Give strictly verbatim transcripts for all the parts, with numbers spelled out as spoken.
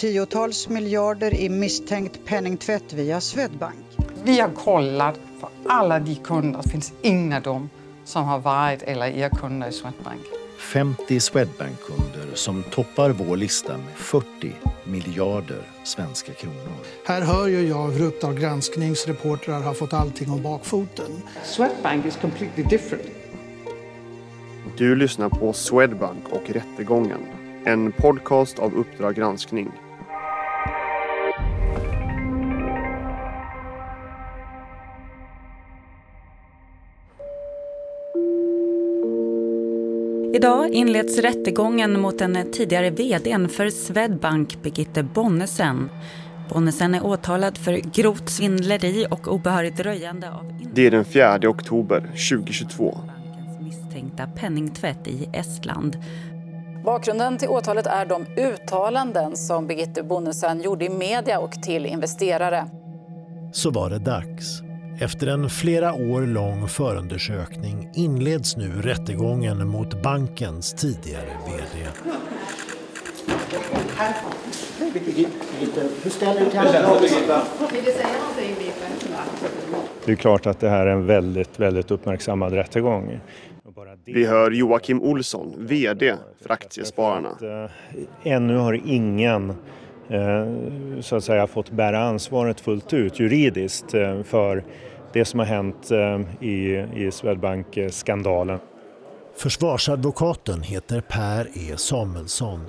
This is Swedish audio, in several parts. tiotals miljarder i misstänkt penningtvätt via Swedbank. Vi har kollat för alla de kunder. Det finns inga de som har varit eller är kunder i Swedbank. femtio Swedbank-kunder som toppar vår lista med fyrtio miljarder svenska kronor. Här hör ju jag hur Uppdrag granskningsreportrar har fått allting om bakfoten. Swedbank is completely different. Du lyssnar på Swedbank och rättegången. En podcast av Uppdrag granskning. Idag inleds rättegången mot den tidigare vdn för Swedbank, Birgitte Bonnesen. Bonnesen är åtalad för grovt svindleri och obehörigt röjande av... Det är den fjärde oktober tjugohundratjugotvå. ...misstänkta penningtvätt i Estland. Bakgrunden till åtalet är de uttalanden som Birgitte Bonnesen gjorde i media och till investerare. Så var det dags. Efter en flera år lång förundersökning inleds nu rättegången mot bankens tidigare vd. Det är klart att det här är en väldigt, väldigt uppmärksammad rättegång. Vi hör Joakim Olsson, vd för Aktiespararna. Ännu har ingen... så att säga fått bära ansvaret fullt ut juridiskt för det som har hänt i, i Swedbank-skandalen. Försvarsadvokaten heter Per E. Samuelsson,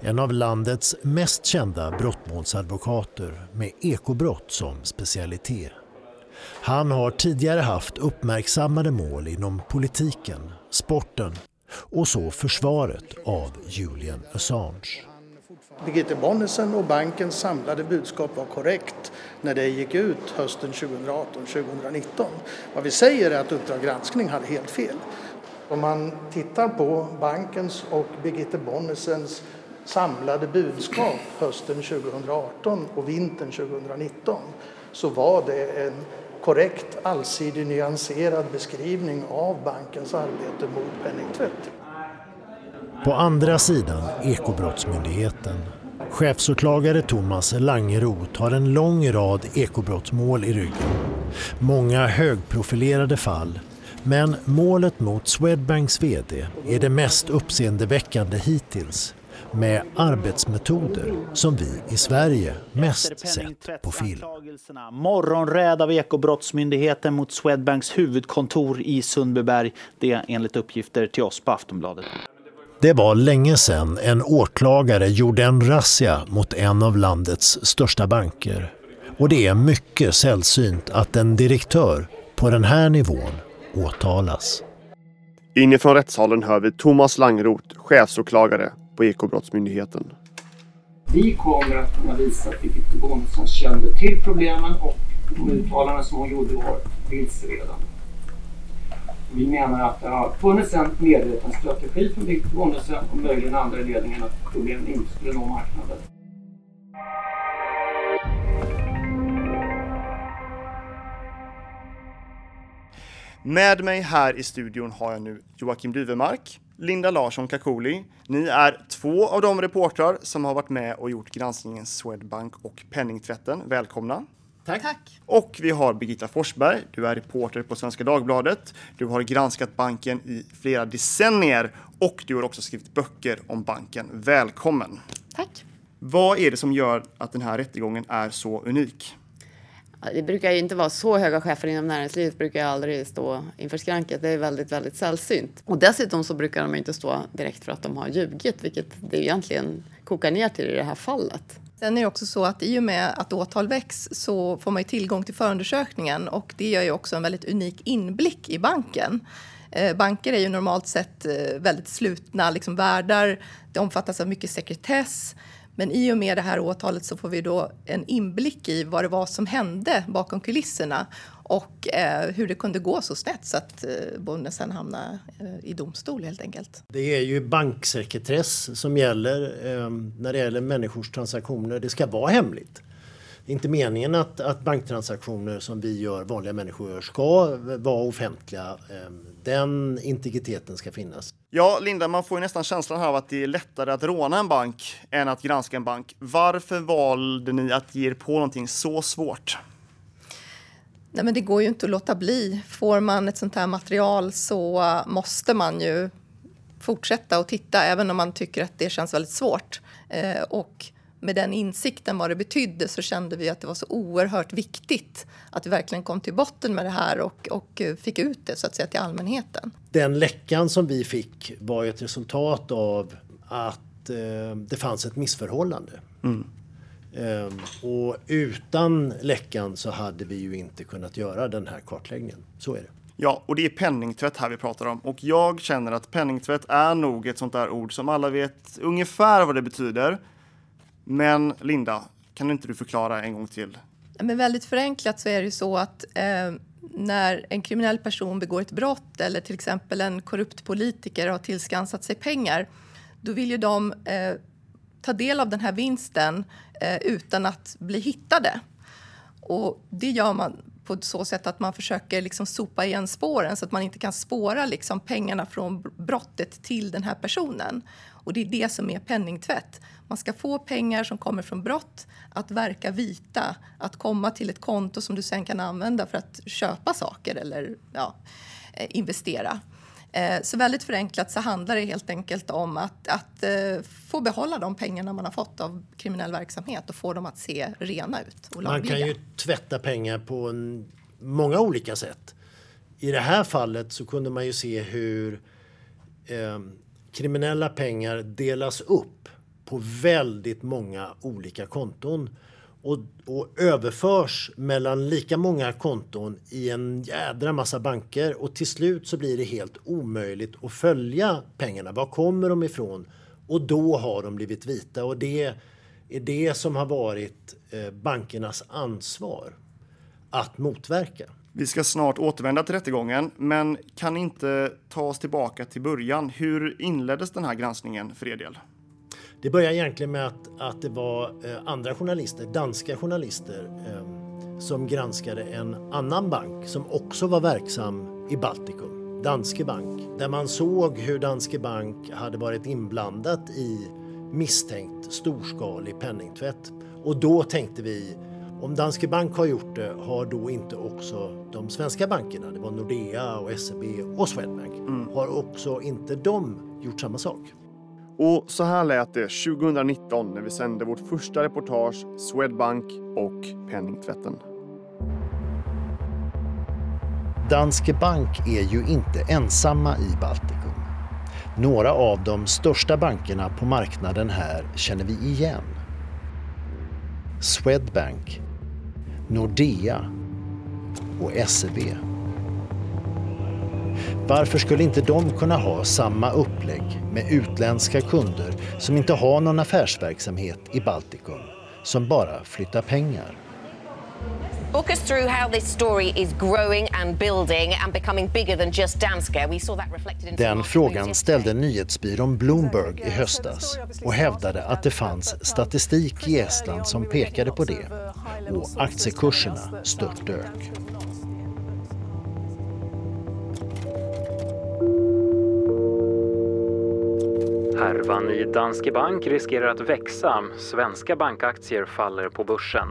en av landets mest kända brottmålsadvokater med ekobrott som specialitet. Han har tidigare haft uppmärksammade mål inom politiken, sporten och så försvaret av Julian Assange. Birgitte Bonnesen och bankens samlade budskap var korrekt när det gick ut hösten tjugohundraarton tjugohundranitton. Vad vi säger är att Uppdrag granskning hade helt fel. Om man tittar på bankens och Birgitte Bonnesens samlade budskap hösten tjugohundraarton och vintern tjugohundranitton så var det en korrekt, allsidig, nyanserad beskrivning av bankens arbete mot penningtvätt. På andra sidan Ekobrottsmyndigheten. Chefsåklagare Thomas Langeroth har en lång rad ekobrottsmål i ryggen. Många högprofilerade fall, men målet mot Swedbanks vd är det mest uppseendeväckande hittills, med arbetsmetoder som vi i Sverige mest sett på film. Morgonräd av Ekobrottsmyndigheten mot Swedbanks huvudkontor i Sundbyberg, det enligt uppgifter till oss på Aftonbladet. Det var länge sedan en åklagare gjorde en razzia mot en av landets största banker. Och det är mycket sällsynt att en direktör på den här nivån åtalas. Inifrån rättssalen hör vi Thomas Langeroth, chefsåklagare på Ekobrottsmyndigheten. Vi kommer att kunna visa att Birgitte Bonnesen kände till problemen och de uttalanden som hon gjorde var vilseledande. Vi menar att det har funnits en medveten strategi från Birgitte Bonnesen och möjligen andra i ledningen att problemen inte skulle nå marknaden. Med mig här i studion har jag nu Joakim Duvemark, Linda Larsson-Cacoli. Ni är två av de reportrar som har varit med och gjort granskningen Swedbank och penningtvätten. Välkomna! Tack. Tack. Och vi har Birgitta Forsberg, du är reporter på Svenska Dagbladet. Du har granskat banken i flera decennier och du har också skrivit böcker om banken. Välkommen. Tack. Vad är det som gör att den här rättegången är så unik? Det brukar ju inte vara så höga chefer inom näringslivet, brukar jag aldrig stå inför skranket. Det är väldigt, väldigt sällsynt. Och dessutom så brukar de inte stå direkt för att de har ljugit, vilket det egentligen kokar ner till i det här fallet. Sen är det också så att i och med att åtal väcks så får man ju tillgång till förundersökningen och det gör ju också en väldigt unik inblick i banken. Banker är ju normalt sett väldigt slutna liksom världar, det omfattas av mycket sekretess. Men i och med det här åtalet så får vi då en inblick i vad det var som hände bakom kulisserna och eh, hur det kunde gå så snett så att eh, Bonnesen hamnade eh, i domstol helt enkelt. Det är ju banksekretess som gäller eh, när det gäller människors transaktioner. Det ska vara hemligt. inte meningen att, att banktransaktioner som vi gör, vanliga människor, ska vara offentliga. Den integriteten ska finnas. Ja, Linda, man får ju nästan känslan här av att det är lättare att råna en bank än att granska en bank. Varför valde ni att ge er på någonting så svårt? Nej, men det går ju inte att låta bli. Får man ett sånt här material så måste man ju fortsätta och titta även om man tycker att det känns väldigt svårt. Eh, och med den insikten vad det betydde så kände vi att det var så oerhört viktigt att vi verkligen kom till botten med det här och, och fick ut det så att säga till allmänheten. Den läckan som vi fick var ett resultat av att eh, det fanns ett missförhållande. Mm. Eh, och utan läckan så hade vi ju inte kunnat göra den här kartläggningen. Så är det. Ja, och det är penningtvätt här vi pratar om. Och jag känner att penningtvätt är nog ett sånt där ord som alla vet ungefär vad det betyder. Men Linda, kan inte du förklara en gång till? Men väldigt förenklat så är det ju så att eh, när en kriminell person begår ett brott eller till exempel en korrupt politiker har tillskansat sig pengar, då vill ju de eh, ta del av den här vinsten eh, utan att bli hittade. Och det gör man på så sätt att man försöker liksom sopa igen spåren så att man inte kan spåra liksom pengarna från brottet till den här personen. Och det är det som är penningtvätt. Man ska få pengar som kommer från brott att verka vita, att komma till ett konto som du sen kan använda för att köpa saker eller ja, investera. Så väldigt förenklat så handlar det helt enkelt om att, att få behålla de pengarna man har fått av kriminell verksamhet och få dem att se rena ut och lagliga. Man kan ju tvätta pengar på en, många olika sätt. I det här fallet så kunde man ju se hur eh, kriminella pengar delas upp på väldigt många olika konton och, och överförs mellan lika många konton i en jädra massa banker och till slut så blir det helt omöjligt att följa pengarna. Var kommer de ifrån? Och då har de blivit vita och det är det som har varit bankernas ansvar att motverka. Vi ska snart återvända till rättegången, men kan inte ta oss tillbaka till början. Hur inleddes den här granskningen för er del? Det började egentligen med att, att det var andra journalister, danska journalister, som granskade en annan bank som också var verksam i Baltikum, Danske Bank. Där man såg hur Danske Bank hade varit inblandat i misstänkt storskalig penningtvätt. Och då tänkte vi, om Danske Bank har gjort det, har då inte också de svenska bankerna, det var Nordea och S E B och Swedbank, mm. har också inte de gjort samma sak? Och så här lät det tjugonitton när vi sände vårt första reportage Swedbank och penningtvätten. Danske Bank är ju inte ensamma i Baltikum. Några av de största bankerna på marknaden här känner vi igen. Swedbank, Nordea och S E B. Varför skulle inte de kunna ha samma upplägg med utländska kunder som inte har någon affärsverksamhet i Baltikum, som bara flyttar pengar? Walk us through how this story is growing and building and becoming bigger than just Danske. We saw that reflected in Den frågan ställde nyhetsbyrån Bloomberg i höstas och hävdade att det fanns statistik i Estland som pekade på det och aktiekurserna störtdök. Härvan i Danske Bank riskerar att växa. Svenska bankaktier faller på börsen.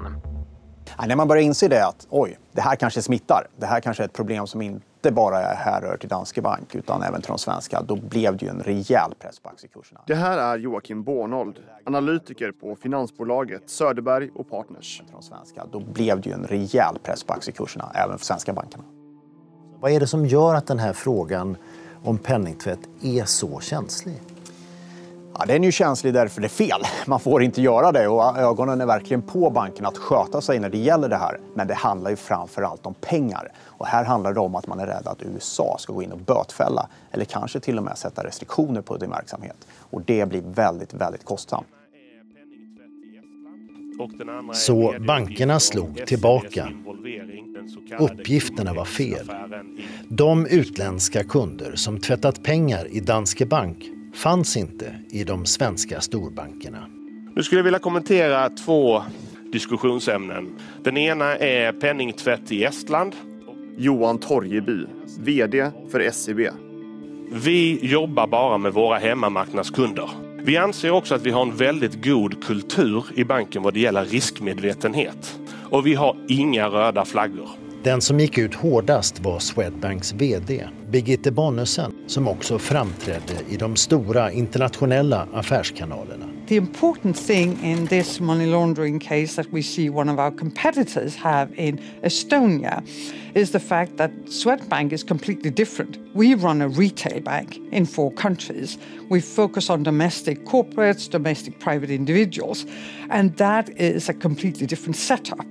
Ja, när man börjar inse det att oj, det här kanske smittar. Det här kanske är ett problem som inte bara härrör till Danske Bank utan även till de svenska. Då blev det ju en rejäl press på aktiekurserna. Det här är Joakim Bornold, analytiker på finansbolaget Söderberg och Partners. Till de svenska. Då blev det ju en rejäl press på aktiekurserna även för svenska bankerna. Vad är det som gör att den här frågan om penningtvätt är så känslig? Ja, den är ju känslig därför det är fel. Man får inte göra det och ögonen är verkligen på banken att sköta sig när det gäller det här. Men det handlar ju framförallt om pengar. Och här handlar det om att man är rädd att U S A ska gå in och bötfälla eller kanske till och med sätta restriktioner på din verksamhet. Och det blir väldigt, väldigt kostsamt. Så bankerna slog tillbaka. Uppgifterna var fel. De utländska kunder som tvättat pengar i Danske Bank fanns inte i de svenska storbankerna. Nu skulle jag vilja kommentera två diskussionsämnen. Den ena är penningtvätt i Estland. Johan Torgeby, vd för S E B. Vi jobbar bara med våra hemmamarknadskunder. Vi anser också att vi har en väldigt god kultur i banken vad det gäller riskmedvetenhet. Och vi har inga röda flaggor. Den som gick ut hårdast var Swedbanks vd, Birgitte Bonnesen, som också framträdde i de stora internationella affärskanalerna. The important thing in this money laundering case that we see one of our competitors have in Estonia is the fact that Swedbank is completely different. We run a retail bank in four countries. We focus on domestic corporates, domestic private individuals, and that is a completely different setup.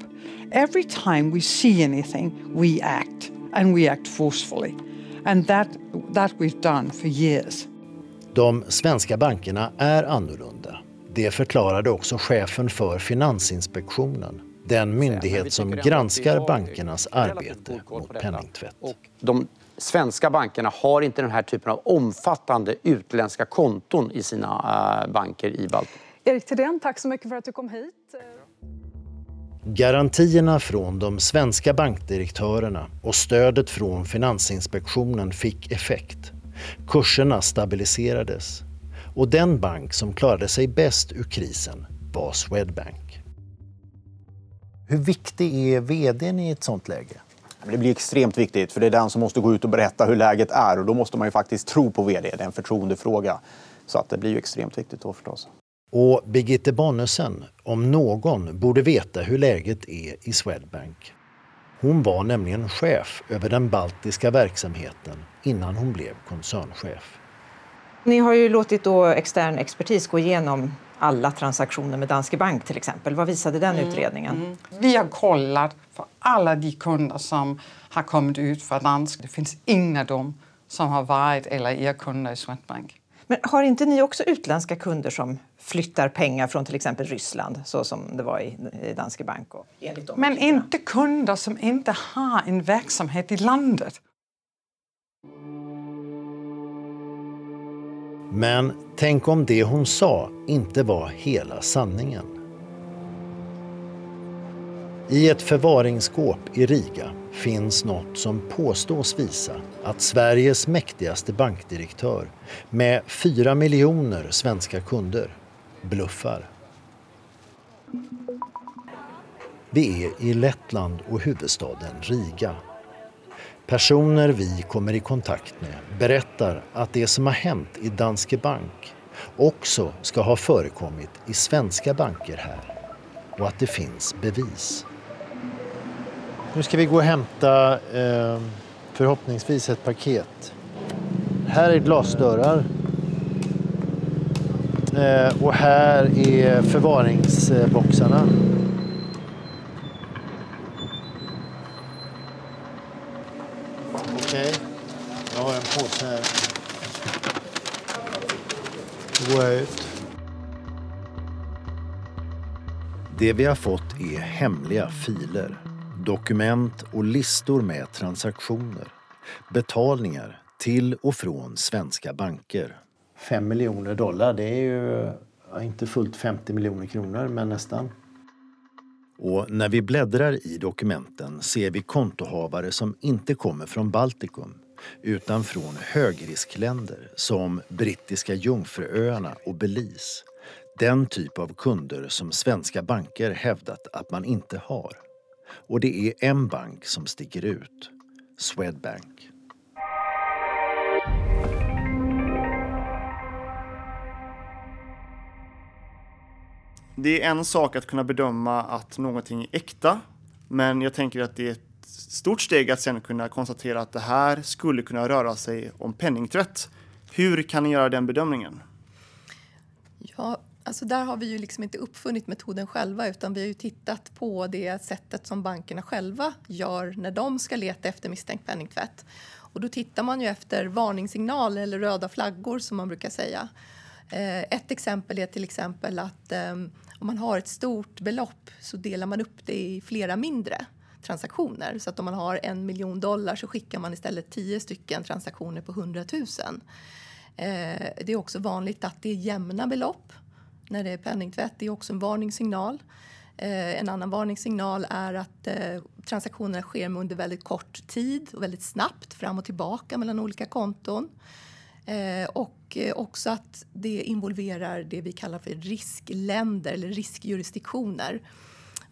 Every time we see anything, we act, and we act forcefully. And that, that we've done for years. De svenska bankerna är annorlunda. Det förklarade också chefen för Finansinspektionen, den myndighet som granskar bankernas arbete mot penningtvätt. De svenska bankerna har inte den här typen av omfattande utländska konton i sina banker i Baltikum. Erik Thedén, tack så mycket för att du kom hit. Garantierna från de svenska bankdirektörerna och stödet från Finansinspektionen fick effekt. Kurserna stabiliserades. Och den bank som klarade sig bäst ur krisen var Swedbank. Hur viktig är vdn i ett sånt läge? Det blir extremt viktigt, för det är den som måste gå ut och berätta hur läget är. Och då måste man ju faktiskt tro på vd, det är en förtroendefråga. Så att det blir ju extremt viktigt då förstås. Och Birgitte Bonnesen, om någon, borde veta hur läget är i Swedbank. Hon var nämligen chef över den baltiska verksamheten innan hon blev koncernchef. Ni har ju låtit då extern expertis gå igenom alla transaktioner med Danske Bank till exempel. Vad visade den mm. utredningen? Mm. Vi har kollat för alla de kunder som har kommit ut för Danske. Det finns inga dom som har varit eller er kunder i Swedbank. Men har inte ni också utländska kunder som flyttar pengar från till exempel Ryssland, så som det var i Danske Bank? Och enligt Men inte kunder som inte har en verksamhet i landet. Men tänk om det hon sa inte var hela sanningen. I ett förvaringsskåp i Riga finns något som påstås visa att Sveriges mäktigaste bankdirektör med fyra miljoner svenska kunder bluffar. Vi är i Lettland och huvudstaden Riga. Personer vi kommer i kontakt med berättar att det som har hänt i Danske Bank också ska ha förekommit i svenska banker här och att det finns bevis. Nu ska vi gå och hämta eh, förhoppningsvis ett paket. Här är glasdörrar. Eh, och här är förvaringsboxarna. Okej. Okay. Jag har en påse här. Nu går jag ut. Det vi har fått är hemliga filer. Dokument och listor med transaktioner, betalningar till och från svenska banker. Fem miljoner dollar, det är ju inte fullt femtio miljoner kronor, men nästan. Och när vi bläddrar i dokumenten ser vi kontohavare som inte kommer från Baltikum, utan från högriskländer som Brittiska Jungfruöarna och Belize. Den typ av kunder som svenska banker hävdat att man inte har. Och det är en bank som sticker ut, Swedbank. Det är en sak att kunna bedöma att någonting är äkta, men jag tänker att det är ett stort steg att sen kunna konstatera att det här skulle kunna röra sig om penningtvätt. Hur kan ni göra den bedömningen? Ja, alltså där har vi ju liksom inte uppfunnit metoden själva, utan vi har ju tittat på det sättet som bankerna själva gör när de ska leta efter misstänkt penningtvätt. Och då tittar man ju efter varningssignaler eller röda flaggor som man brukar säga. Ett exempel är till exempel att om man har ett stort belopp så delar man upp det i flera mindre transaktioner. Så att om man har en miljon dollar så skickar man istället tio stycken transaktioner på hundratusen. Det är också vanligt att det är jämna belopp. När det är penningtvätt, det är också en varningssignal. Eh, en annan varningssignal är att eh, transaktionerna sker under väldigt kort tid och väldigt snabbt fram och tillbaka mellan olika konton. Eh, och eh, också att det involverar det vi kallar för riskländer eller riskjurisdiktioner.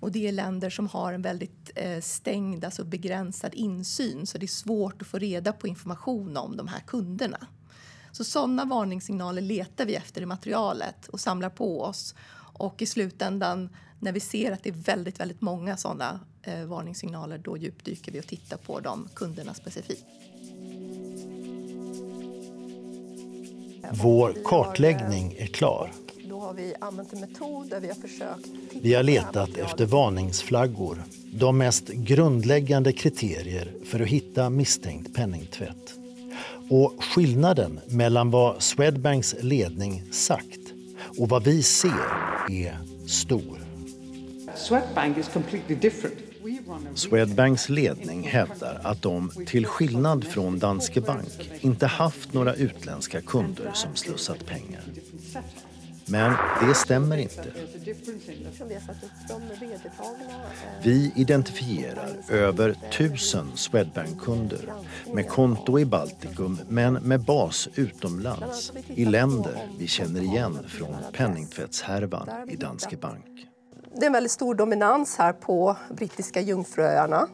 Och det är länder som har en väldigt eh, stängd, alltså begränsad insyn, så det är svårt att få reda på information om de här kunderna. Så sådana varningssignaler letar vi efter i materialet och samlar på oss. Och i slutändan, när vi ser att det är väldigt, väldigt många sådana eh, varningssignaler, då djupdyker vi och tittar på de kunderna specifikt. Vår kartläggning är klar. Då har vi använt en metod där vi har försökt... Vi har letat efter varningsflaggor, de mest grundläggande kriterier för att hitta misstänkt penningtvätt. Och skillnaden mellan vad Swedbanks ledning sagt och vad vi ser är stor. Swedbank is completely different. Swedbanks ledning hävdar att de, till skillnad från Danske Bank, inte haft några utländska kunder som slussat pengar. Men det stämmer inte. Vi identifierar över tusen Swedbank-kunder med konto i Baltikum, men med bas utomlands i länder vi känner igen från penningtvättshärvan i Danske Bank. Det är en väldigt stor dominans här på brittiska Jungfruöarna.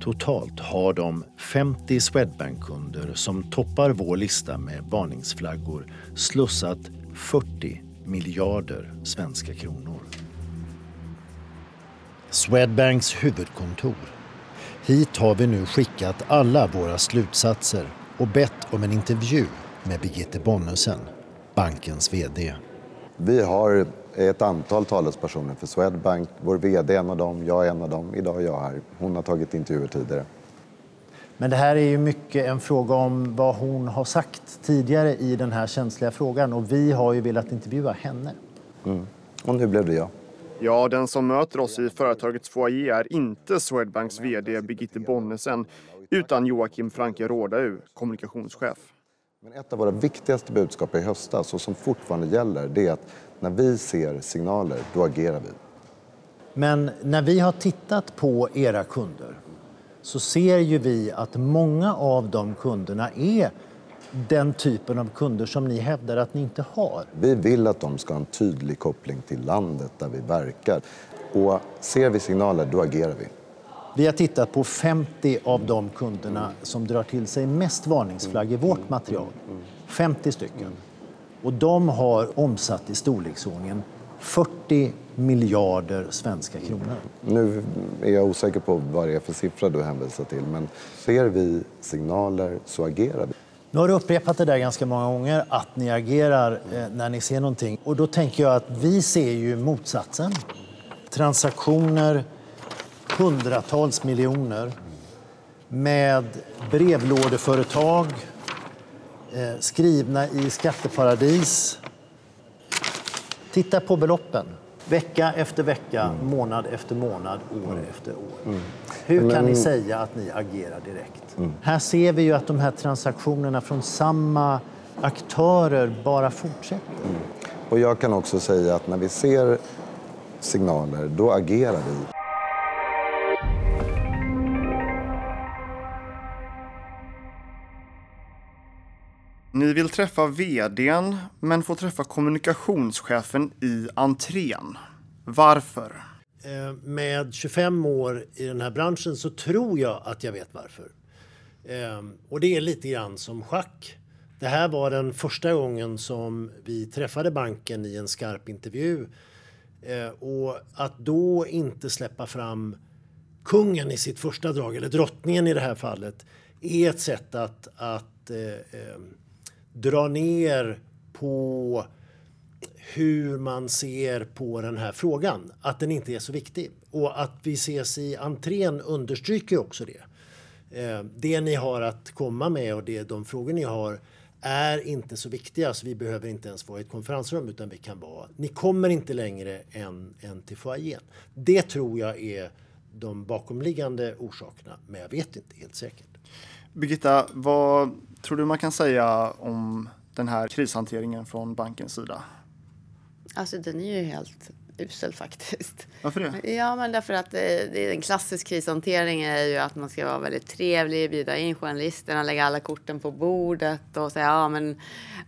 Totalt har de femtio Swedbank-kunder som toppar vår lista med varningsflaggor slussat fyrtio miljarder svenska kronor. Swedbanks huvudkontor. Hit har vi nu skickat alla våra slutsatser och bett om en intervju med Birgitte Bonnesen, bankens vd. Vi har ett antal talespersoner för Swedbank. Vår vd är en av dem, jag är en av dem. Idag är jag här. Hon har tagit intervjuer tidigare. Men det här är ju mycket en fråga om vad hon har sagt tidigare i den här känsliga frågan. Och vi har ju velat intervjua henne. Mm. Och nu blev det jag. Ja, den som möter oss i företagets foyer är inte Swedbanks vd Birgitte Bonnesen, utan Joakim Franke-Rodau, kommunikationschef. Men ett av våra viktigaste budskap i höstas, och som fortfarande gäller, det är att när vi ser signaler, då agerar vi. Men när vi har tittat på era kunder så ser ju vi att många av de kunderna är den typen av kunder som ni hävdar att ni inte har. Vi vill att de ska ha en tydlig koppling till landet där vi verkar. Och ser vi signaler, då agerar vi. Vi har tittat på femtio av de kunderna som drar till sig mest varningsflagg i vårt material. femtio stycken. Och de har omsatt i storleksordningen fyrtio miljarder svenska kronor. Nu är jag osäker på vad det är för siffra du hänvisar till, men ser vi signaler så agerar vi. Nu har du upprepat det där ganska många gånger, att ni agerar när ni ser någonting. Och då tänker jag att vi ser ju motsatsen. Transaktioner... hundratals miljoner med brevlådeföretag eh, skrivna i skatteparadis. Titta på beloppen. Vecka efter vecka, mm. månad efter månad, år mm. efter år. Mm. Hur Men... kan ni säga att ni agerar direkt? Mm. Här ser vi ju att de här transaktionerna från samma aktörer bara fortsätter. Mm. Och jag kan också säga att när vi ser signaler, då agerar vi. Ni vill träffa vdn, men får träffa kommunikationschefen i entrén. Varför? Med tjugofem år i den här branschen så tror jag att jag vet varför. Och det är lite grann som schack. Det här var den första gången som vi träffade banken i en skarp intervju. Och att då inte släppa fram kungen i sitt första drag, eller drottningen i det här fallet, är ett sätt att... att dra ner på hur man ser på den här frågan. Att den inte är så viktig. Och att vi ses i entrén understryker också det. Det ni har att komma med och det, de frågor ni har är inte så viktiga. Så vi behöver inte ens vara i ett konferensrum, utan vi kan vara... Ni kommer inte längre än, än till foajén. Det tror jag är de bakomliggande orsakerna. Men jag vet inte helt säkert. Birgitta, vad tror du man kan säga om den här krishanteringen från bankens sida? Alltså den är ju helt usel faktiskt. Varför det? Ja, men därför att det, en klassisk krishantering är ju att man ska vara väldigt trevlig, bjuda in journalisterna, lägga alla korten på bordet och säga ja, men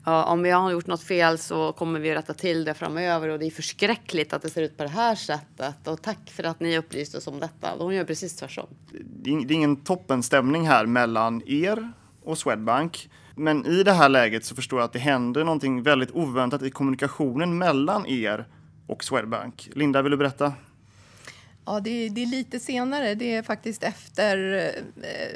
ja, om vi har gjort något fel så kommer vi rätta till det framöver och det är förskräckligt att det ser ut på det här sättet och tack för att ni upplyste oss om detta. De gör precis tvärtom. Det är ingen toppen stämning här mellan er och Swedbank. Men i det här läget så förstår jag att det händer någonting väldigt oväntat i kommunikationen mellan er och Swedbank. Linda, vill du berätta? Ja, det är, det är lite senare. Det är faktiskt efter,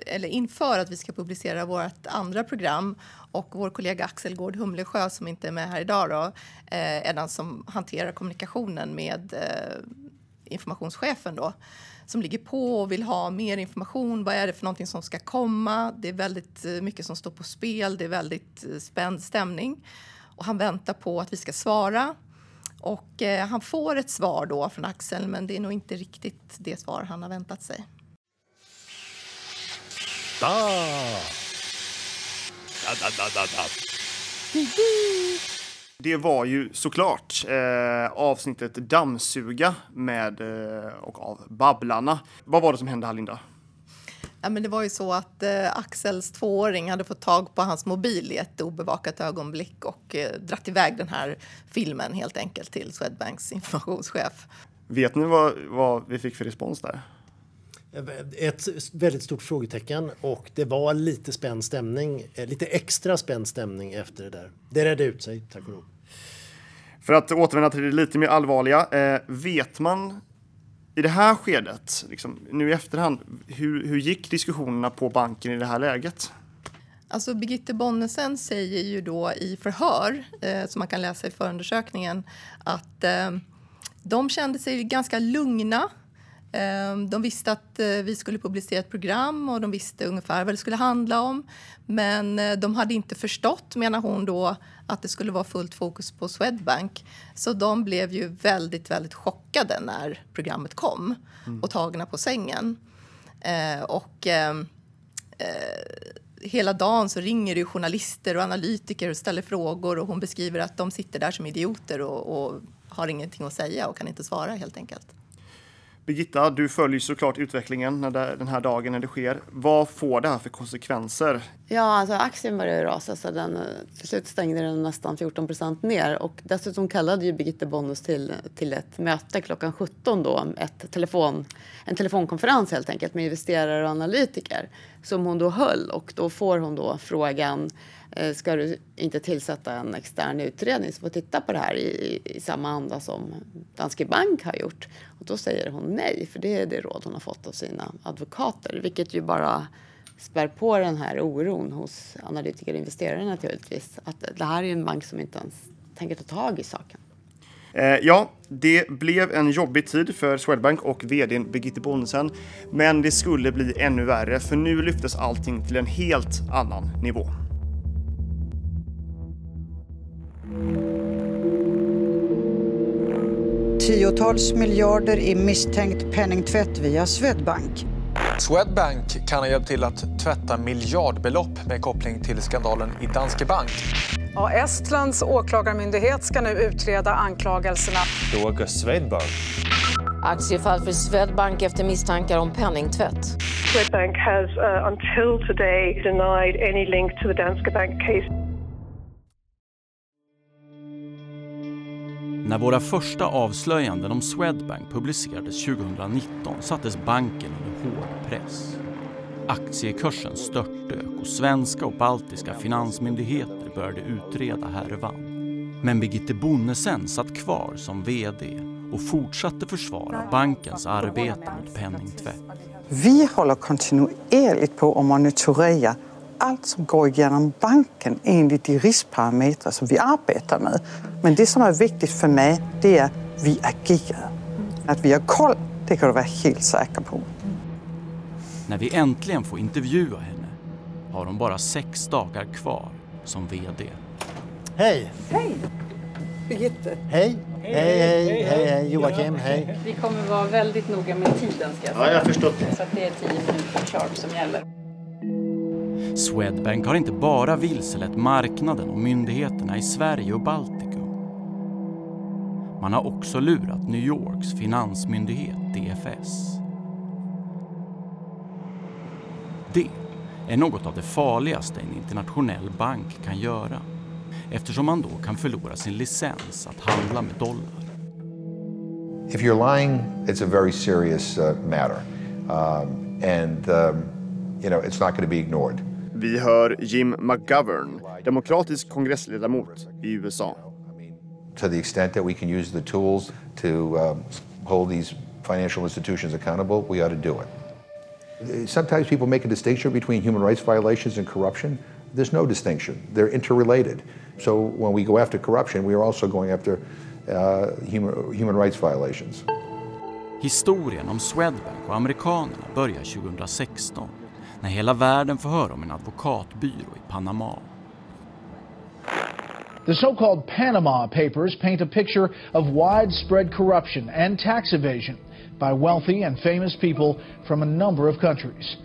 eller inför att vi ska publicera vårt andra program. Och vår kollega Axel Gård Humlesjö, som inte är med här idag då, är den som hanterar kommunikationen med informationschefen då. Som ligger på och vill ha mer information. Vad är det för någonting som ska komma? Det är väldigt mycket som står på spel. Det är väldigt spänd stämning. Och han väntar på att vi ska svara. Och eh, han får ett svar då från Axel. Men det är nog inte riktigt det svar han har väntat sig. Da. Da, da, da, da, da. Det var ju såklart eh, avsnittet Dammsuga med eh, och av Babblarna. Vad var det som hände här, Linda? Ja, men det var ju så att eh, Axels tvååring hade fått tag på hans mobil i ett obevakat ögonblick och eh, dratt iväg den här filmen helt enkelt till Swedbanks informationschef. Vet ni vad, vad vi fick för respons där? Ett väldigt stort frågetecken och det var lite spänd stämning, lite extra spänd stämning efter det där. Det räddade ut sig, tack och lov. För att återvända till det lite mer allvarliga, vet man i det här skedet, liksom, nu i efterhand, hur, hur gick diskussionerna på banken i det här läget? Alltså Birgitte Bonnesen säger ju då i förhör, eh, som man kan läsa i förundersökningen, att eh, de kände sig ganska lugna. De visste att vi skulle publicera ett program och de visste ungefär vad det skulle handla om. Men de hade inte förstått, menar hon då, att det skulle vara fullt fokus på Swedbank. Så de blev ju väldigt, väldigt chockade när programmet kom mm. och tagna på sängen. Och hela dagen så ringer det journalister och analytiker och ställer frågor. Och hon beskriver att de sitter där som idioter och, och har ingenting att säga och kan inte svara helt enkelt. Birgitta, du följer såklart utvecklingen när det, den här dagen när det sker. Vad får det här för konsekvenser? Ja, alltså aktien började rasa så den till slut stängde den nästan fjorton procent ner. Och dessutom kallade ju Birgitte Bonnesen till, till ett möte klockan sjutton då. Ett telefon, en telefonkonferens helt enkelt med investerare och analytiker som hon då höll. Och då får hon då frågan, ska du inte tillsätta en extern utredning som får titta på det här i, i samma anda som Danske Bank har gjort? Och då säger hon nej, för det är det råd hon har fått av sina advokater. Vilket ju bara spär på den här oron hos analytiker och investerare naturligtvis. Att det här är en bank som inte ens tänker ta tag i saken. Ja, det blev en jobbig tid för Swedbank och vdn Birgitte Bonnesen. Men det skulle bli ännu värre, för nu lyftes allting till en helt annan nivå. Tiotals miljarder i misstänkt penningtvätt via Swedbank. Swedbank kan ha hjälpt till att tvätta miljardbelopp med koppling till skandalen i Danske Bank. Ja, Estlands åklagarmyndighet ska nu utreda anklagelserna. Då går Swedbank. Aktiefall för Swedbank efter misstankar om penningtvätt. Swedbank has uh, until today denied any link to the Danske Bank case. När våra första avslöjanden om Swedbank publicerades tjugonitton sattes banken under hård press. Aktiekursen störtdök och svenska och baltiska finansmyndigheter började utreda härvan. Men Birgitte Bonnesen satt kvar som vd och fortsatte försvara bankens arbete mot penningtvätt. Vi håller kontinuerligt på att monitorera allt som går igenom banken enligt de riskparametrar som vi arbetar med. Men det som är viktigt för mig, det är att vi agerar. Att vi har koll, det kan du vara helt säker på. När vi äntligen får intervjua henne har hon bara sex dagar kvar som vd. Hej! Hej! Birgitte. Hej! Hej, hej, hej, hej, hej. Joakim, hej! Vi kommer vara väldigt noga med tiden, ska jag säga. Ja, jag har förstått det. Så att det är tio minuter sharp som gäller. Swedbank har inte bara vilselett marknaden och myndigheterna i Sverige och Baltikum. Man har också lurat New Yorks finansmyndighet D F S. Det är något av det farligaste en internationell bank kan göra, eftersom man då kan förlora sin licens att handla med dollar. If you're lying, it's a very serious uh, matter. Um, and um, you know, it's not going to be ignored. Vi hör Jim McGovern, demokratisk kongressledamot i U S A. To the extent that we can use the tools to um, hold these financial institutions accountable, we ought to do it. Sometimes people make a distinction between human rights violations and corruption. There's no distinction. They're interrelated. So when we go after corruption, we are also going after uh, human, human rights violations. Historien om Swedbank och amerikanerna börjar tjugohundrasexton, när hela världen får höra om en advokatbyrå i Panama. The so-called Panama Papers paint a picture of widespread corruption and tax evasion by wealthy and famous people from a number of countries.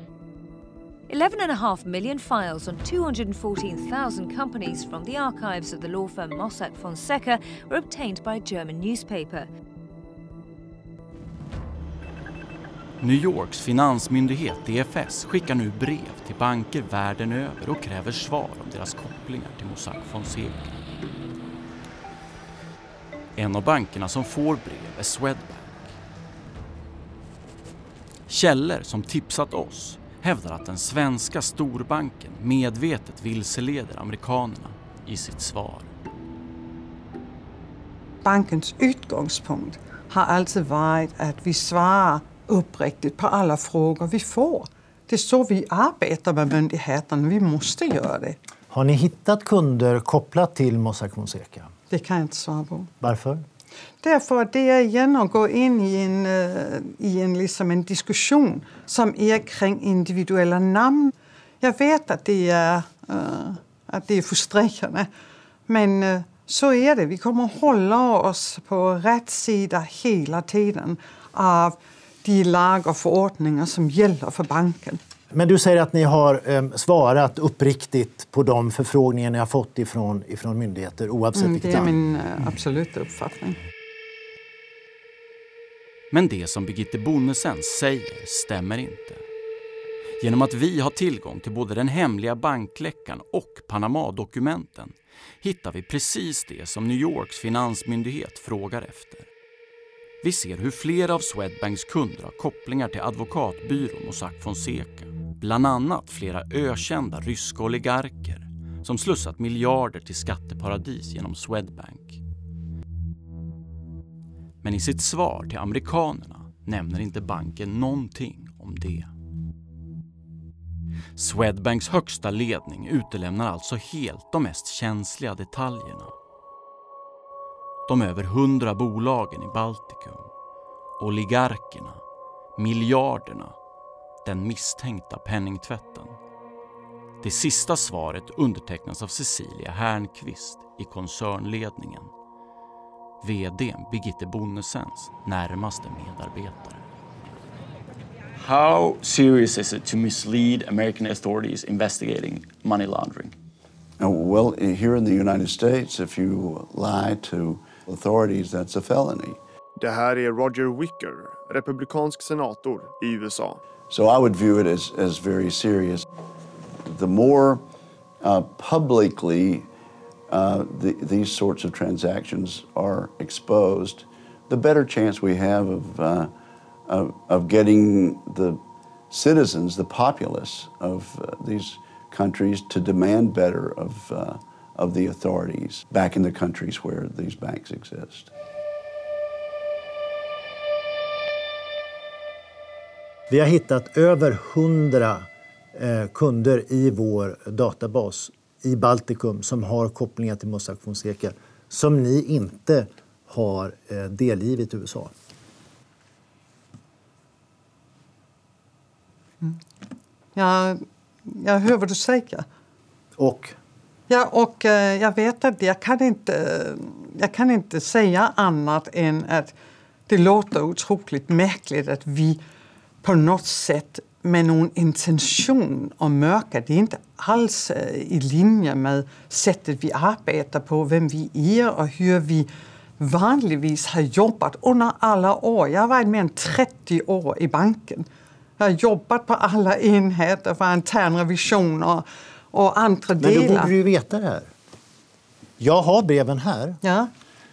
eleven point five million files on two hundred fourteen thousand companies from the archives of the law firm Mossack Fonseca were obtained by a German newspaper. New Yorks finansmyndighet D F S skickar nu brev till banker världen över och kräver svar om deras kopplingar till Mossack Fonseca. En av bankerna som får brev är Swedbank. Källor som tipsat oss hävdar att den svenska storbanken medvetet vilseleder amerikanerna i sitt svar. Bankens utgångspunkt har alltid varit att vi svarar uppriktigt på alla frågor vi får. Det är så vi arbetar med myndigheten, vi måste göra det. Har ni hittat kunder kopplat till Mossack Fonseca? Det kan jag inte svara på. Varför? Därför att det är igen att gå in i en, i en, liksom en diskussion som är kring individuella namn. Jag vet att det är, uh, att det är frustrerande, men uh, så är det. Vi kommer att hålla oss på rätt sida hela tiden av de lag och förordningar som gäller för banken. Men du säger att ni har eh, svarat uppriktigt på de förfrågningar ni har fått ifrån, ifrån myndigheter oavsett mm, vilket land. Det är min eh, absoluta uppfattning. Men det som Birgitte Bonnesen säger stämmer inte. Genom att vi har tillgång till både den hemliga bankläckan och Panama-dokumenten hittar vi precis det som New Yorks finansmyndighet frågar efter. Vi ser hur flera av Swedbanks kunder har kopplingar till advokatbyrån Mossack Fonseca. Bland annat flera ökända ryska oligarker som slussat miljarder till skatteparadis genom Swedbank. Men i sitt svar till amerikanerna nämner inte banken någonting om det. Swedbanks högsta ledning utelämnar alltså helt de mest känsliga detaljerna. De över hundra bolagen i Baltikum, oligarkerna, miljarderna, den misstänkta penningtvätten. Det sista svaret undertecknas av Cecilia Härnqvist i koncernledningen. V D:n Birgitte Bonnesens närmaste medarbetare. How serious is it to mislead American authorities investigating money laundering? Well, here in the United States, if you lie to authorities, that's a felony. Det här är Roger Wicker, republikansk senator i U S A. So I would view it as, as very serious. The more uh, publicly uh, the, these sorts of transactions are exposed, the better chance we have of, uh, of, of getting the citizens, the populace of uh, these countries to demand better of, uh, of the authorities back in the countries where these banks exist. Vi har hittat över hundra eh, kunder i vår databas i Baltikum som har kopplingar till Mossack Fonseca som ni inte har eh, delgivit i U S A. Mm. Ja. Jag hör vad du säger. Och? Ja, och uh, jag vet att jag kan, inte, uh, jag kan inte säga annat än att det låter otroligt märkligt att vi på något sätt med någon intention om mörka, det är inte alls uh, i linje med sättet vi arbetar på, vem vi är och hur vi vanligtvis har jobbat under alla år. Jag har varit mer än trettio år i banken. Jag har jobbat på alla enheter för internrevision och, och andra delar. Men då borde du ju veta det här. Jag har breven här. Ja.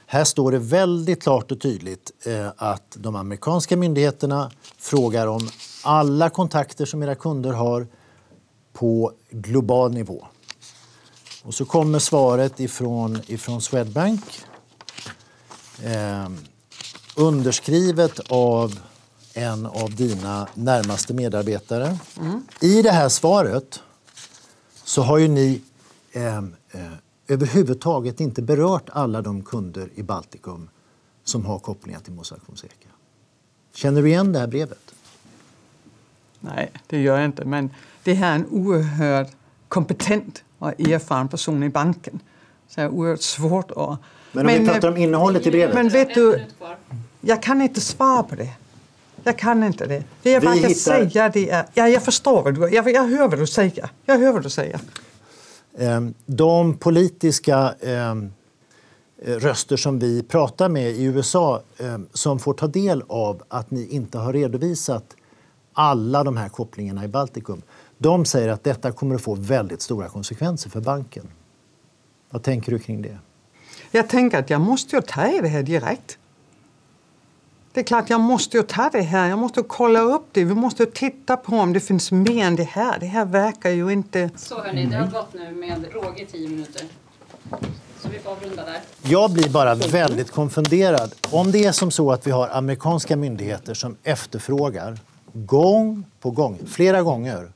Här står det väldigt klart och tydligt eh, att de amerikanska myndigheterna frågar om alla kontakter som era kunder har på global nivå. Och så kommer svaret ifrån, ifrån Swedbank. Eh, underskrivet av en av dina närmaste medarbetare. Mm. I det här svaret så har ju ni eh, eh, överhuvudtaget inte berört alla de kunder i Baltikum som har kopplingar till Mossack Fonseca. Känner du igen det här brevet? Nej, det gör jag inte. Men det här är en oerhört kompetent och erfaren person i banken. Så det är oerhört svårt att... Men om men, vi pratar om innehållet i brevet. Men vet du, jag kan inte svara på det. Jag kan inte det. Det jag bara kan hittar... säga det är... Ja, jag förstår vad du... Jag, jag hör vad du säger. Jag hör vad du säger. De politiska röster som vi pratar med i U S A som får ta del av att ni inte har redovisat alla de här kopplingarna i Baltikum, de säger att detta kommer att få väldigt stora konsekvenser för banken. Vad tänker du kring det? Jag tänker att jag måste ju ta i det här direkt. Det är klart, jag måste ju ta det här. Jag måste kolla upp det. Vi måste titta på om det finns mer än det här. Det här verkar ju inte... Så hörni, det har gått nu med råg i tio minuter. Så vi får avrunda där. Jag blir bara väldigt konfunderad. Om det är som så att vi har amerikanska myndigheter som efterfrågar gång på gång, flera gånger,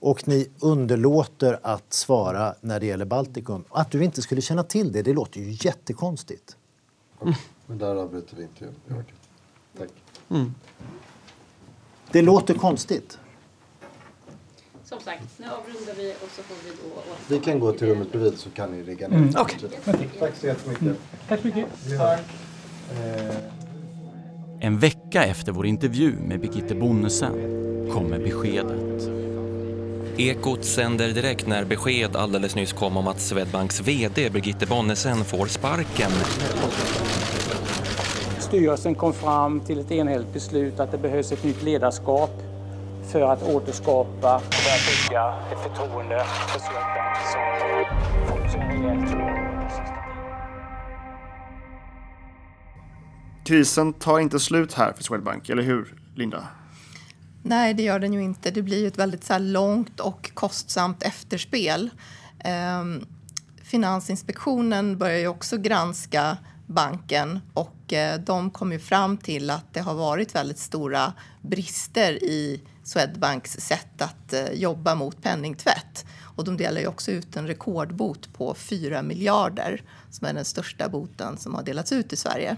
och ni underlåter att svara när det gäller Baltikum. Att du inte skulle känna till det, det låter ju jättekonstigt. Mm. Men där avbryter vi inte. Tack. Mm. Det låter konstigt. Som sagt, nu avrundar vi och så får vi då... Vi kan gå till rummet bredvid så kan ni rigga ner. Mm. Okay. Tack så jättemycket. Mm. Tack så mycket. Tack. En vecka efter vår intervju med Birgitte Bonnesen kommer beskedet. Ekot sänder direkt när besked alldeles nyss kom om att Swedbanks vd Birgitte Bonnesen får sparken. Styrelsen kom fram till ett enhälligt beslut att det behövs ett nytt ledarskap för att återskapa och börja bygga ett förtroende för Swedbank som funktionellt. Krisen tar inte slut här för Swedbank, eller hur, Linda? Nej, det gör den ju inte. Det blir ju ett väldigt så här långt och kostsamt efterspel. Ehm, Finansinspektionen börjar ju också granska banken och eh, de kom ju fram till att det har varit väldigt stora brister i Swedbanks sätt att eh, jobba mot penningtvätt. Och de delar ju också ut en rekordbot på fyra miljarder som är den största boten som har delats ut i Sverige.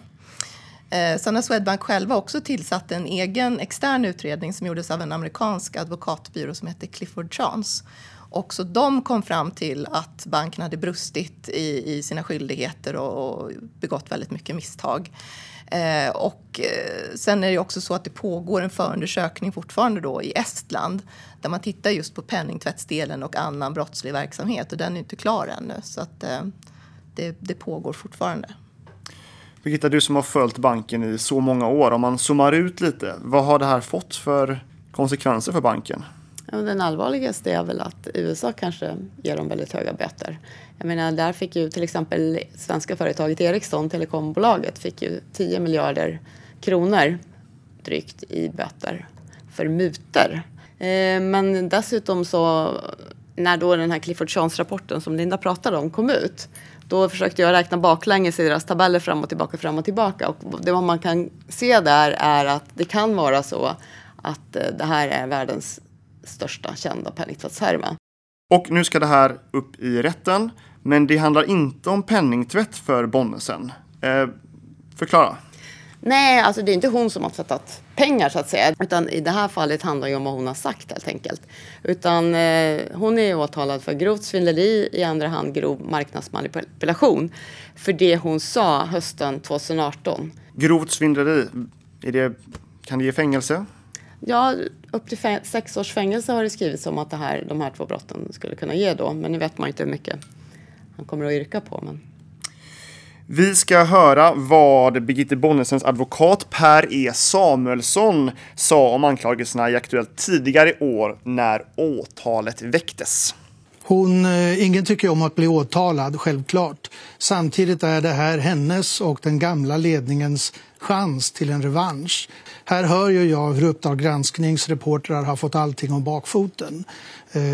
Sen har Swedbank själva också tillsatt en egen extern utredning som gjordes av en amerikansk advokatbyrå som heter Clifford Chance. Också de kom fram till att banken hade brustit i, i sina skyldigheter och, och begått väldigt mycket misstag. Eh, och eh, sen är det också så att det pågår en förundersökning fortfarande då i Estland där man tittar just på penningtvättsdelen och annan brottslig verksamhet. Och den är inte klar ännu så att, eh, det, det pågår fortfarande. Birgitta, du som har följt banken i så många år, om man zoomar ut lite, vad har det här fått för konsekvenser för banken? Ja, den allvarligaste är väl att U S A kanske ger dem väldigt höga böter. Jag menar, där fick ju till exempel svenska företaget Ericsson, telekombolaget, fick ju tio miljarder kronor drygt i böter för mutor. Men dessutom så, när då den här Clifford Chance-rapporten som Linda pratade om kom ut, då försökte jag räkna baklänges i deras tabeller fram och tillbaka, fram och tillbaka. Och det man kan se där är att det kan vara så att det här är världens största kända penningtvättshärva. Och nu ska det här upp i rätten, men det handlar inte om penningtvätt för Bonnesen. Eh, förklara. Nej, alltså det är inte hon som har tvättat pengar så att säga. Utan i det här fallet handlar det om vad hon har sagt helt enkelt. Utan eh, hon är åtalad för grovt svindleri, i andra hand grov marknadsmanipulation. För det hon sa hösten tjugo arton. Grovt svindleri, är det, kan det ge fängelse? Ja, upp till fäng- sex års fängelse har det skrivits om att det här, de här två brotten skulle kunna ge då. Men nu vet man inte hur mycket han kommer att yrka på, men... Vi ska höra vad Birgitte Bonnesens advokat Per E. Samuelsson sa om anklagelserna i Aktuellt tidigare i år när åtalet väcktes. Hon, ingen tycker om att bli åtalad, självklart. Samtidigt är det här hennes och den gamla ledningens chans till en revansch. Här hör ju jag hur Uppdrag granskningsreportrar har fått allting om bakfoten.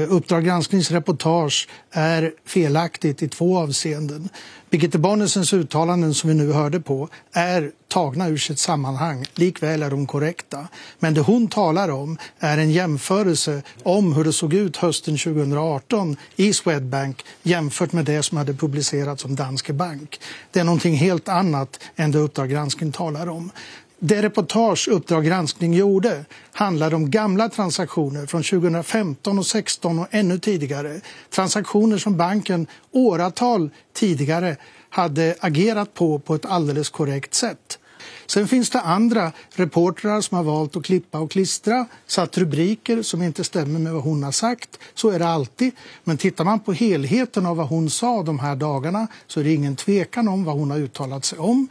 Uppdrag granskningsreportage är felaktigt i två avseenden. Birgitte Bonnesens uttalanden som vi nu hörde på är tagna ur sitt sammanhang. Likväl är de korrekta. Men det hon talar om är en jämförelse om hur det såg ut hösten tjugo arton i Swedbank jämfört med det som hade publicerats om Danske Bank. Det är någonting helt annat än det Uppdrag granskning talar om. Det reportage Uppdrag granskning gjorde handlade om gamla transaktioner från tjugo femton och sexton och ännu tidigare. Transaktioner som banken åratal tidigare hade agerat på på ett alldeles korrekt sätt. Sen finns det andra reportrar som har valt att klippa och klistra, satt rubriker som inte stämmer med vad hon har sagt. Så är det alltid. Men tittar man på helheten av vad hon sa de här dagarna så är det ingen tvekan om vad hon har uttalat sig om.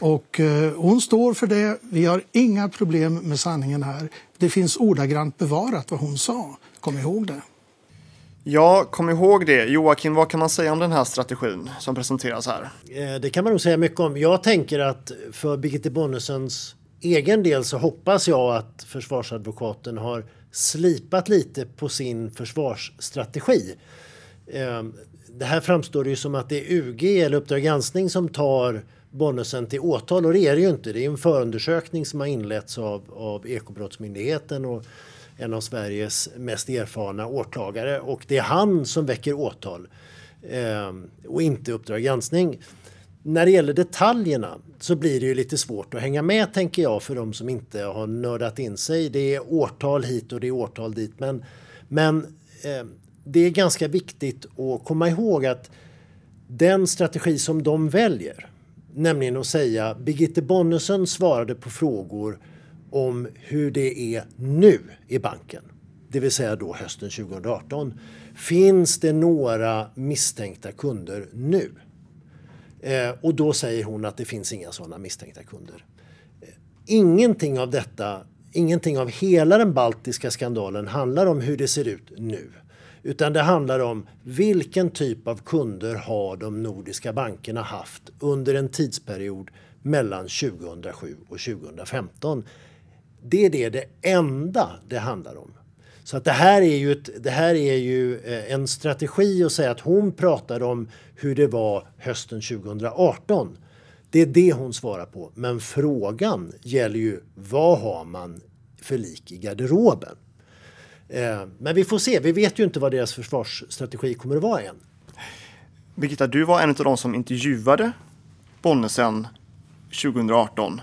Och hon står för det. Vi har inga problem med sanningen här. Det finns ordagrant bevarat vad hon sa. Kom ihåg det. Ja, kom ihåg det. Joakim, vad kan man säga om den här strategin som presenteras här? Det kan man nog säga mycket om. Jag tänker att för Birgitte Bonnesens egen del så hoppas jag att försvarsadvokaten har slipat lite på sin försvarsstrategi. Det här framstår ju som att det är U G eller Uppdrag granskning som tar Bonnesen till åtal, och det är det ju inte. Det är en förundersökning som har inletts av, av Ekobrottsmyndigheten och en av Sveriges mest erfarna åklagare, och det är han som väcker åtal eh, och inte Uppdrag granskning. När det gäller detaljerna så blir det ju lite svårt att hänga med, tänker jag, för de som inte har nördat in sig. Det är årtal hit och det är årtal dit, men, men eh, det är ganska viktigt att komma ihåg att den strategi som de väljer, nämligen att säga Birgitte Bonnesen svarade på frågor om hur det är nu i banken. Det vill säga då hösten tjugo arton. Finns det några misstänkta kunder nu? Eh, och då säger hon att det finns inga sådana misstänkta kunder. Eh, ingenting av detta, ingenting av hela den baltiska skandalen handlar om hur det ser ut nu. Utan det handlar om vilken typ av kunder har de nordiska bankerna haft under en tidsperiod mellan tjugo sju och tjugo femton. Det är det, det enda det handlar om. Så att det här är ju, ett, det här är ju en strategi att säga att hon pratar om hur det var hösten tjugo arton. Det är det hon svarar på. Men frågan gäller ju vad har man för lik i garderoben? Men vi får se. Vi vet ju inte vad deras försvarsstrategi kommer att vara än. Birgitta, du var en av de som intervjuade Bonnesen tjugo arton.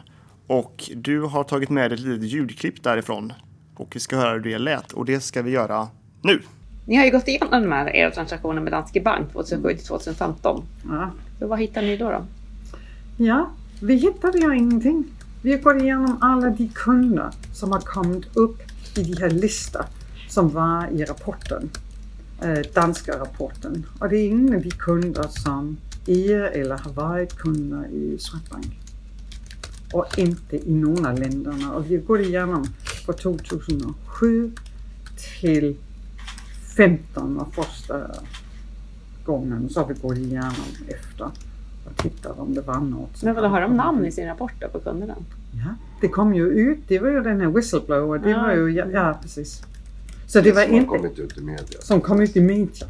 Och du har tagit med ett litet ljudklipp därifrån. Och vi ska höra hur det lät. Och det ska vi göra nu. Ni har ju gått igenom de här era transaktioner med Danske Bank tjugo sju till tjugo femton. Ja. Så vad hittar ni då då? Ja, vi hittade ju ingenting. Vi går igenom alla de kunder som har kommit upp i de här listorna som var i rapporten, danska rapporten. Och det är ingen av de kunder som är eller har varit kunder i Swedbank. Och inte i någon av länderna. Och vi går igenom från tjugo sju till femton och första gången. Så vi går igenom efter och tittar om det var något. Men vad har de namn i sin rapport då på kunderna? Ja, det kom ju ut. Det var ju den här whistleblower. Det var ju, ja, ja precis. Så det, det var som inte kom ut i media. Som kom ut i media.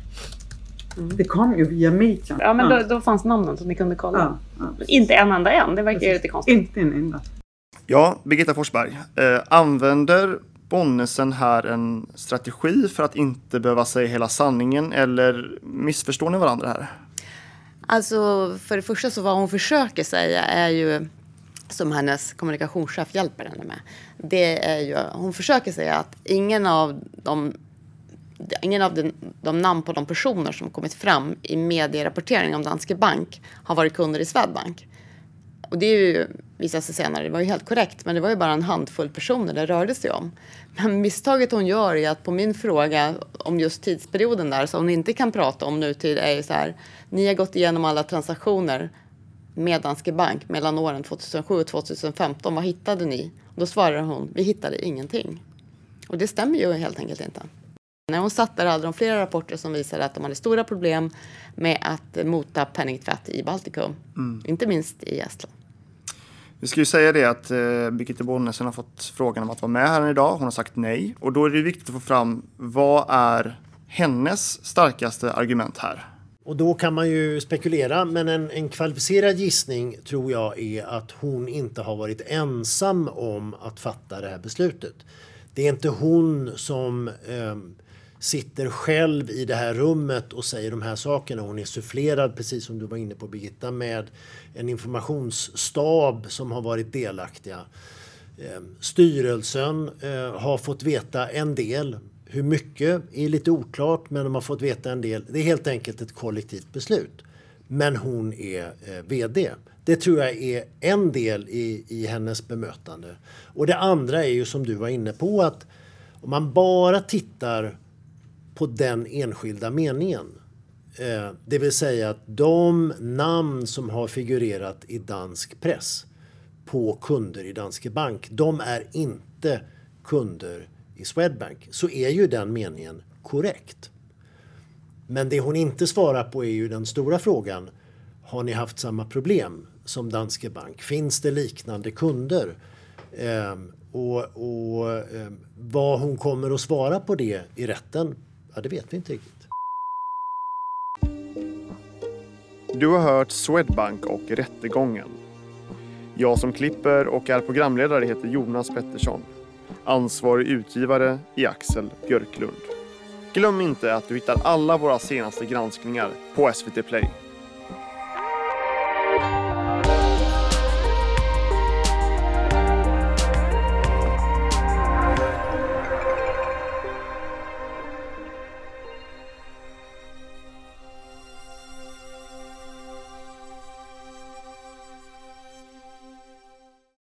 Mm. Det kom ju via media. Ja, men då, då fanns namnen som ni kunde kolla. Ja, ja, men inte en enda en. Det verkar ju lite konstigt. Inte en enda. Ja, Birgitta Forsberg. Eh, använder Bonnesen här en strategi för att inte behöva säga hela sanningen, eller missförstår ni varandra här? Alltså, för det första så vad hon försöker säga är ju, som hennes kommunikationschef hjälper henne med, det är ju, hon försöker säga att ingen av de ingen av de, de namn på de personer som kommit fram i medierapportering om Danske Bank har varit kunder i Swedbank. Och det är ju, visade sig senare, det var ju helt korrekt, men det var ju bara en handfull personer det rörde sig om. Men misstaget hon gör är att på min fråga om just tidsperioden där, som hon inte kan prata om nutid, är ju så här, ni har gått igenom alla transaktioner med Danske Bank mellan åren tjugohundrasju och tjugohundrafemton. Vad hittade ni? Då svarade hon, vi hittade ingenting. Och det stämmer ju helt enkelt inte. När hon satt där hade de flera rapporter som visade att de hade stora problem med att mota penningtvätt i Baltikum. Mm. Inte minst i Estland. Vi ska ju säga det att eh, Birgitte Bonnesen har fått frågan om att vara med här idag. Hon har sagt nej. Och då är det viktigt att få fram vad är hennes starkaste argument här. Och då kan man ju spekulera, men en, en kvalificerad gissning tror jag är att hon inte har varit ensam om att fatta det här beslutet. Det är inte hon som eh, sitter själv i det här rummet och säger de här sakerna. Hon är sufflerad, precis som du var inne på Birgitta, med en informationsstab som har varit delaktiga. Eh, styrelsen eh, har fått veta en del. Hur mycket är lite oklart, men de har fått veta en del. Det är helt enkelt ett kollektivt beslut. Men hon är eh, vd. Det tror jag är en del i, i hennes bemötande. Och det andra är ju som du var inne på, att om man bara tittar på den enskilda meningen. Eh, det vill säga att de namn som har figurerat i dansk press på kunder i Danske Bank, de är inte kunder i Swedbank, så är ju den meningen korrekt. Men det hon inte svarar på är ju den stora frågan. Har ni haft samma problem som Danske Bank? Finns det liknande kunder? Eh, och och eh, vad hon kommer att svara på det i rätten, ja, det vet vi inte riktigt. Du har hört Swedbank och rättegången. Jag som klipper och är programledare heter Jonas Pettersson. Ansvarig utgivare i Axel Björklund. Glöm inte att du hittar alla våra senaste granskningar på S V T Play.